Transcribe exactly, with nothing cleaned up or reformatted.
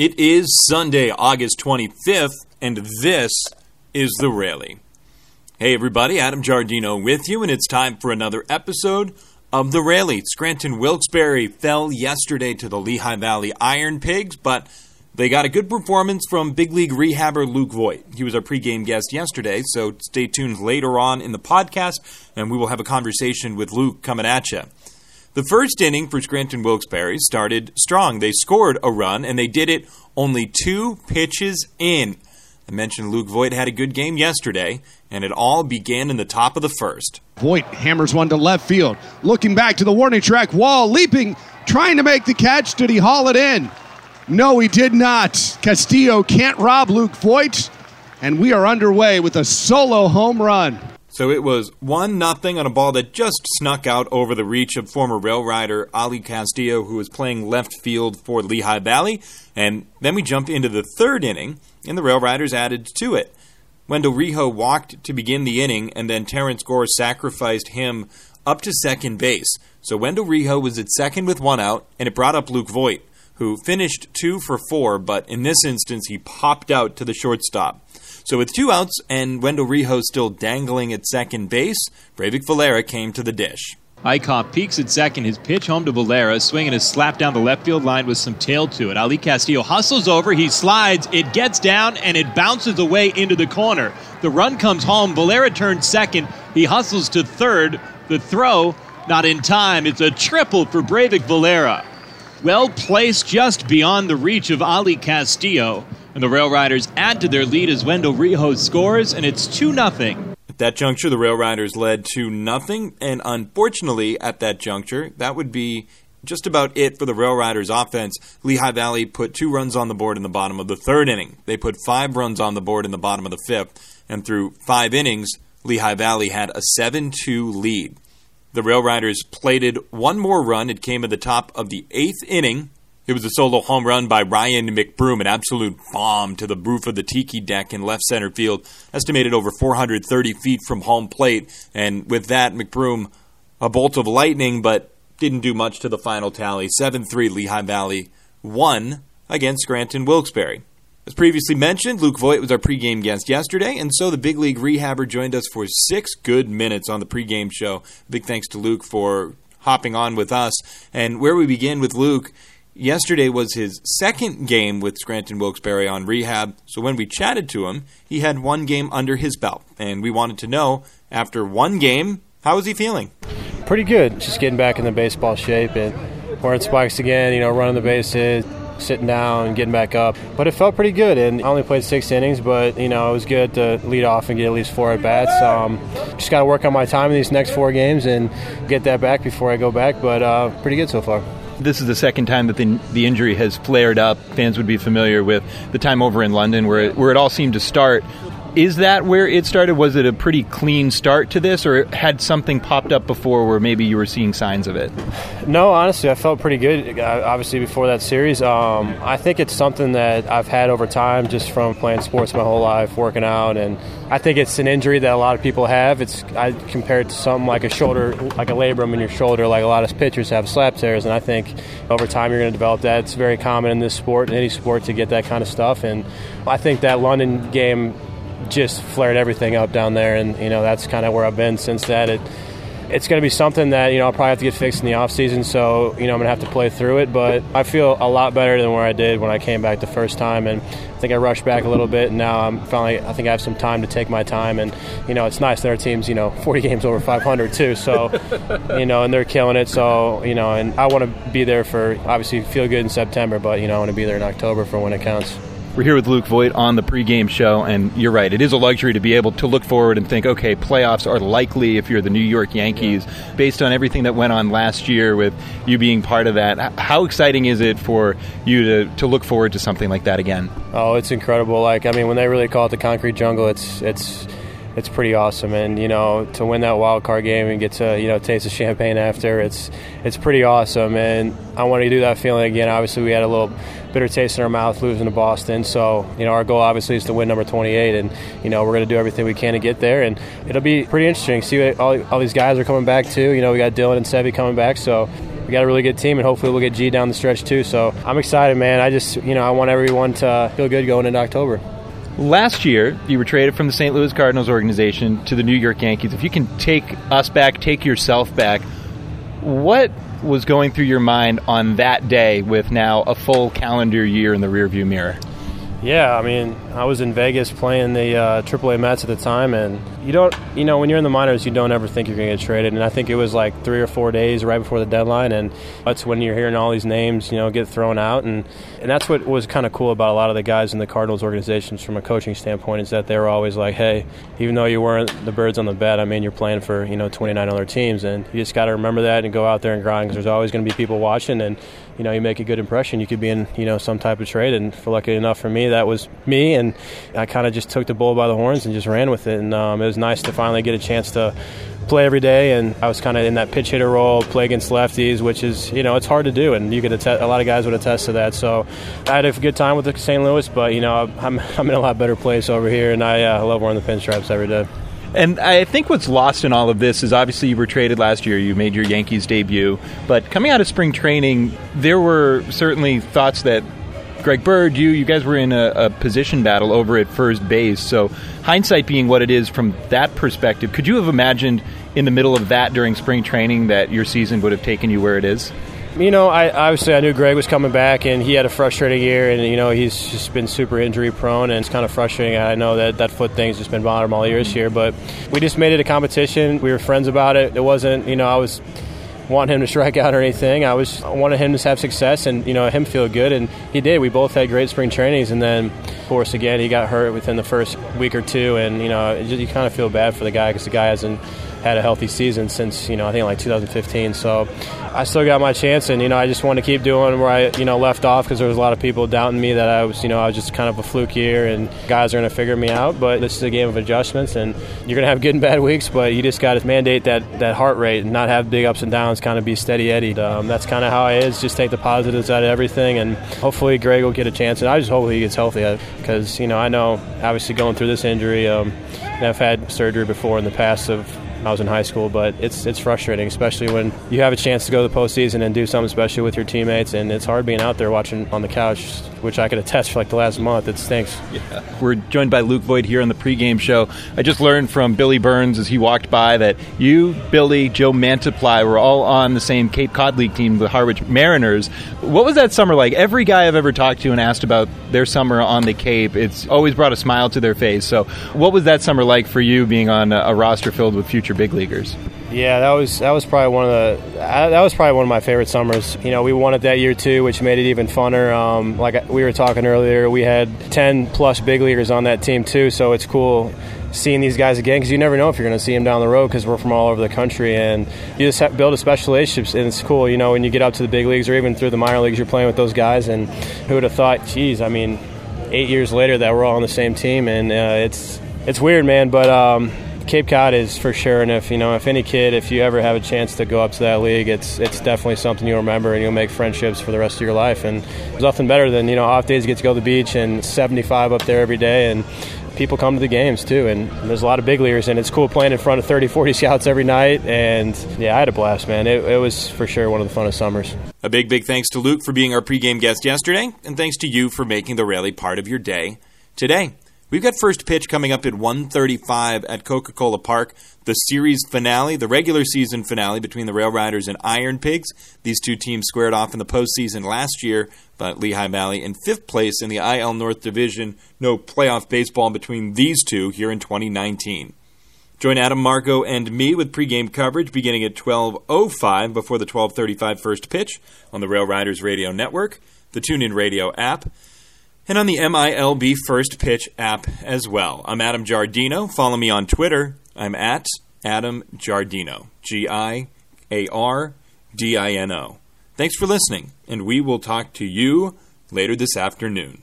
It is Sunday, August twenty-fifth, and this is The Rally. Hey everybody, Adam Giardino with you, and it's time for another episode of The Rally. Scranton-Wilkes-Barre fell yesterday to the Lehigh Valley Iron Pigs, but they got a good performance from big league rehabber Luke Voit. He was our pregame guest yesterday, so stay tuned later on in the podcast, and we will have a conversation with Luke coming at you. The first inning for Scranton-Wilkes-Barre started strong. They scored a run, and they did it only two pitches in. I mentioned Luke Voit had a good game yesterday, and it all began in the top of the first. Voit hammers one to left field. Looking back to the warning track, Wall leaping, trying to make the catch. Did he haul it in? No, he did not. Castillo can't rob Luke Voit, and we are underway with a solo home run. So it was one nothing on a ball that just snuck out over the reach of former Rail Rider Ali Castillo, who was playing left field for Lehigh Valley. And then we jump into the third inning, and the Rail Riders added to it. Wendell Rijo walked to begin the inning, and then Terrence Gore sacrificed him up to second base. So Wendell Rijo was at second with one out, and it brought up Luke Voit, who finished two for four, but in this instance he popped out to the shortstop. So with two outs and Wendell Rijo still dangling at second base, Bravik Valera came to the dish. Eickhoff peaks at second, his pitch home to Valera, swinging a slap down the left field line with some tail to it. Ali Castillo hustles over, he slides, it gets down, and it bounces away into the corner. The run comes home, Valera turns second, he hustles to third, the throw not in time. It's a triple for Bravik Valera. Well placed just beyond the reach of Ali Castillo. And the Rail Riders add to their lead as Wendell Rijo scores, and it's two nothing. At that juncture, the Rail Riders led two nothing, and unfortunately at that juncture, that would be just about it for the Rail Riders offense. Lehigh Valley put two runs on the board in the bottom of the third inning. They put five runs on the board in the bottom of the fifth, and through five innings, Lehigh Valley had a seven two lead. The Rail Riders plated one more run. It came at the top of the eighth inning. It was a solo home run by Ryan McBroom, an absolute bomb to the roof of the tiki deck in left center field, estimated over four hundred thirty feet from home plate. And with that, McBroom, a bolt of lightning, but didn't do much to the final tally. seven three Lehigh Valley won against Scranton-Wilkes-Barre. As previously mentioned, Luke Voit was our pregame guest yesterday, and so the big league rehabber joined us for six good minutes on the pregame show. Big thanks to Luke for hopping on with us. And where we begin with Luke, yesterday was his second game with Scranton-Wilkes-Barre on rehab, so when we chatted to him, he had one game under his belt. And we wanted to know, after one game, how was he feeling? Pretty good. Just getting back in the baseball shape and wearing spikes again, you know, running the bases, sitting down and getting back up. But it felt pretty good, and I only played six innings, but, you know, it was good to lead off and get at least four at-bats. Um, just got to work on my time in these next four games and get that back before I go back, but uh, pretty good so far. This is the second time that the, the injury has flared up. Fans would be familiar with the time over in London where it, where it all seemed to start. Is that where it started? Was it a pretty clean start to this, or had something popped up before where maybe you were seeing signs of it? No, honestly, I felt pretty good, obviously, before that series. Um, I think it's something that I've had over time just from playing sports my whole life, working out, and I think it's an injury that a lot of people have. It's I compare it to something like a shoulder, like a labrum in your shoulder, like a lot of pitchers have slap tears, and I think over time you're going to develop that. It's very common in this sport, in any sport, to get that kind of stuff, and I think that London game just flared everything up down there, and you know that's kind of where I've been since that. It it's going to be something that you know I'll probably have to get fixed in the off season, so you know I'm going to have to play through it. But I feel a lot better than where I did when I came back the first time, and I think I rushed back a little bit, and now I'm finally I think I have some time to take my time, and you know it's nice that our team's you know forty games over five hundred too, so you know and they're killing it. So you know and I want to be there for obviously feel good in September, but you know I want to be there in October for when it counts. We're here with Luke Voit on the pregame show, and you're right, it is a luxury to be able to look forward and think, okay, playoffs are likely if you're the New York Yankees, yeah. Based on everything that went on last year with you being part of that. How exciting is it for you to, to look forward to something like that again? Oh, it's incredible. Like, I mean, when they really call it the concrete jungle, it's it's... it's pretty awesome, and you know to win that wild card game and get to you know taste the champagne after, it's it's pretty awesome, and I want to do that feeling again. Obviously we had a little bitter taste in our mouth losing to Boston, so you know our goal obviously is to win number twenty-eight, and you know we're going to do everything we can to get there, and it'll be pretty interesting see what all, all these guys are coming back too. You know we got Dylan and Sevy coming back, so we got a really good team, and hopefully we'll get G down the stretch too. So I'm excited, man. I just, you know, I want everyone to feel good going into October. Last year, you were traded from the Saint Louis Cardinals organization to the New York Yankees. If you can take us back, take yourself back, what was going through your mind on that day with now a full calendar year in the rearview mirror? Yeah, I mean, I was in Vegas playing the uh, triple A Mets at the time, and you don't, you know, when you're in the minors, you don't ever think you're going to get traded. And I think it was like three or four days right before the deadline, and that's when you're hearing all these names, you know, get thrown out, and and that's what was kind of cool about a lot of the guys in the Cardinals organizations from a coaching standpoint, is that they were always like, hey, even though you weren't the birds on the bat, I mean, you're playing for, you know, twenty-nine other teams, and you just got to remember that and go out there and grind, because there's always going to be people watching, and you know, you make a good impression, you could be in, you know, some type of trade. And for lucky enough for me, that was me, and I kind of just took the bull by the horns and just ran with it. And um, it was nice to finally get a chance to play every day, and I was kind of in that pitch hitter role, play against lefties, which is, you know, it's hard to do, and you could attest, a lot of guys would attest to that. So I had a good time with the Saint Louis, but you know, I'm I'm in a lot better place over here, and I uh, love wearing the pinstripes every day. And I think what's lost in all of this is obviously you were traded last year. You made your Yankees debut. But coming out of spring training, there were certainly thoughts that Greg Bird, you, you guys were in a, a position battle over at first base. So hindsight being what it is from that perspective, could you have imagined in the middle of that during spring training that your season would have taken you where it is? You know, I obviously I knew Greg was coming back, and he had a frustrating year, and, you know, he's just been super injury-prone, and it's kind of frustrating. I know that that foot thing's just been bothering him all years here, but we just made it a competition. We were friends about it. It wasn't, you know, I was wanting him to strike out or anything. I was I wanted him to have success and, you know, him feel good, and he did. We both had great spring trainings, and then, of course, again, he got hurt within the first week or two, and, you know, it just, you kind of feel bad for the guy because the guy hasn't had a healthy season since, you know, I think like two thousand fifteen. So I still got my chance, and, you know, I just wanted to keep doing where I, you know, left off, because there was a lot of people doubting me that I was, you know, I was just kind of a fluke here and guys are going to figure me out. But this is a game of adjustments, and you're going to have good and bad weeks, but you just got to mandate that, that heart rate and not have big ups and downs, kind of be steady Eddie. Um, that's kind of how it is. Just take the positives out of everything, and hopefully Greg will get a chance. And I just hope he gets healthy, because, you know, I know obviously going through this injury, um, and I've had surgery before in the past of I was in high school, but it's it's frustrating, especially when you have a chance to go to the postseason and do something special with your teammates, and it's hard being out there watching on the couch, which I could attest for like the last month. It stinks. Yeah. We're joined by Luke Voit here on the pregame show. I just learned from Billy Burns as he walked by that you, Billy, Joe Mantiply were all on the same Cape Cod League team, the Harwich Mariners. What was that summer like? Every guy I've ever talked to and asked about their summer on the Cape, it's always brought a smile to their face. So what was that summer like for you, being on a roster filled with future big leaguers? Yeah, that was that was probably one of the I, that was probably one of my favorite summers. You know, we won it that year too, which made it even funner. Um, like we were talking earlier, we had ten plus big leaguers on that team too, so it's cool seeing these guys again, because you never know if you're going to see them down the road, because we're from all over the country, and you just have, build a special relationship, and it's cool, you know, when you get up to the big leagues or even through the minor leagues, you're playing with those guys, and who would have thought, geez, I mean, eight years later that we're all on the same team, and uh, it's it's weird, man, but. Um, Cape Cod is for sure, and if you know, if any kid, if you ever have a chance to go up to that league, it's it's definitely something you'll remember, and you'll make friendships for the rest of your life. And there's nothing better than, you know, off days you get to go to the beach, and seventy-five up there every day, and people come to the games too, and there's a lot of big leaguers, and it's cool playing in front of thirty, forty scouts every night. And yeah, I had a blast, man. It, it was for sure one of the funnest summers. A big, big thanks to Luke for being our pregame guest yesterday, and thanks to you for making the rally part of your day today. We've got first pitch coming up at one thirty-five at Coca-Cola Park, the series finale, the regular season finale between the Rail Riders and Iron Pigs. These two teams squared off in the postseason last year, but Lehigh Valley in fifth place in the I L North Division. No playoff baseball between these two here in twenty nineteen. Join Adam, Marco, and me with pregame coverage beginning at twelve oh five before the twelve thirty-five first pitch on the Rail Riders Radio Network, the TuneIn Radio app, and on the M I L B First Pitch app as well. I'm Adam Giardino. Follow me on Twitter. I'm at Adam Giardino, G I A R D I N O. Thanks for listening, and we will talk to you later this afternoon.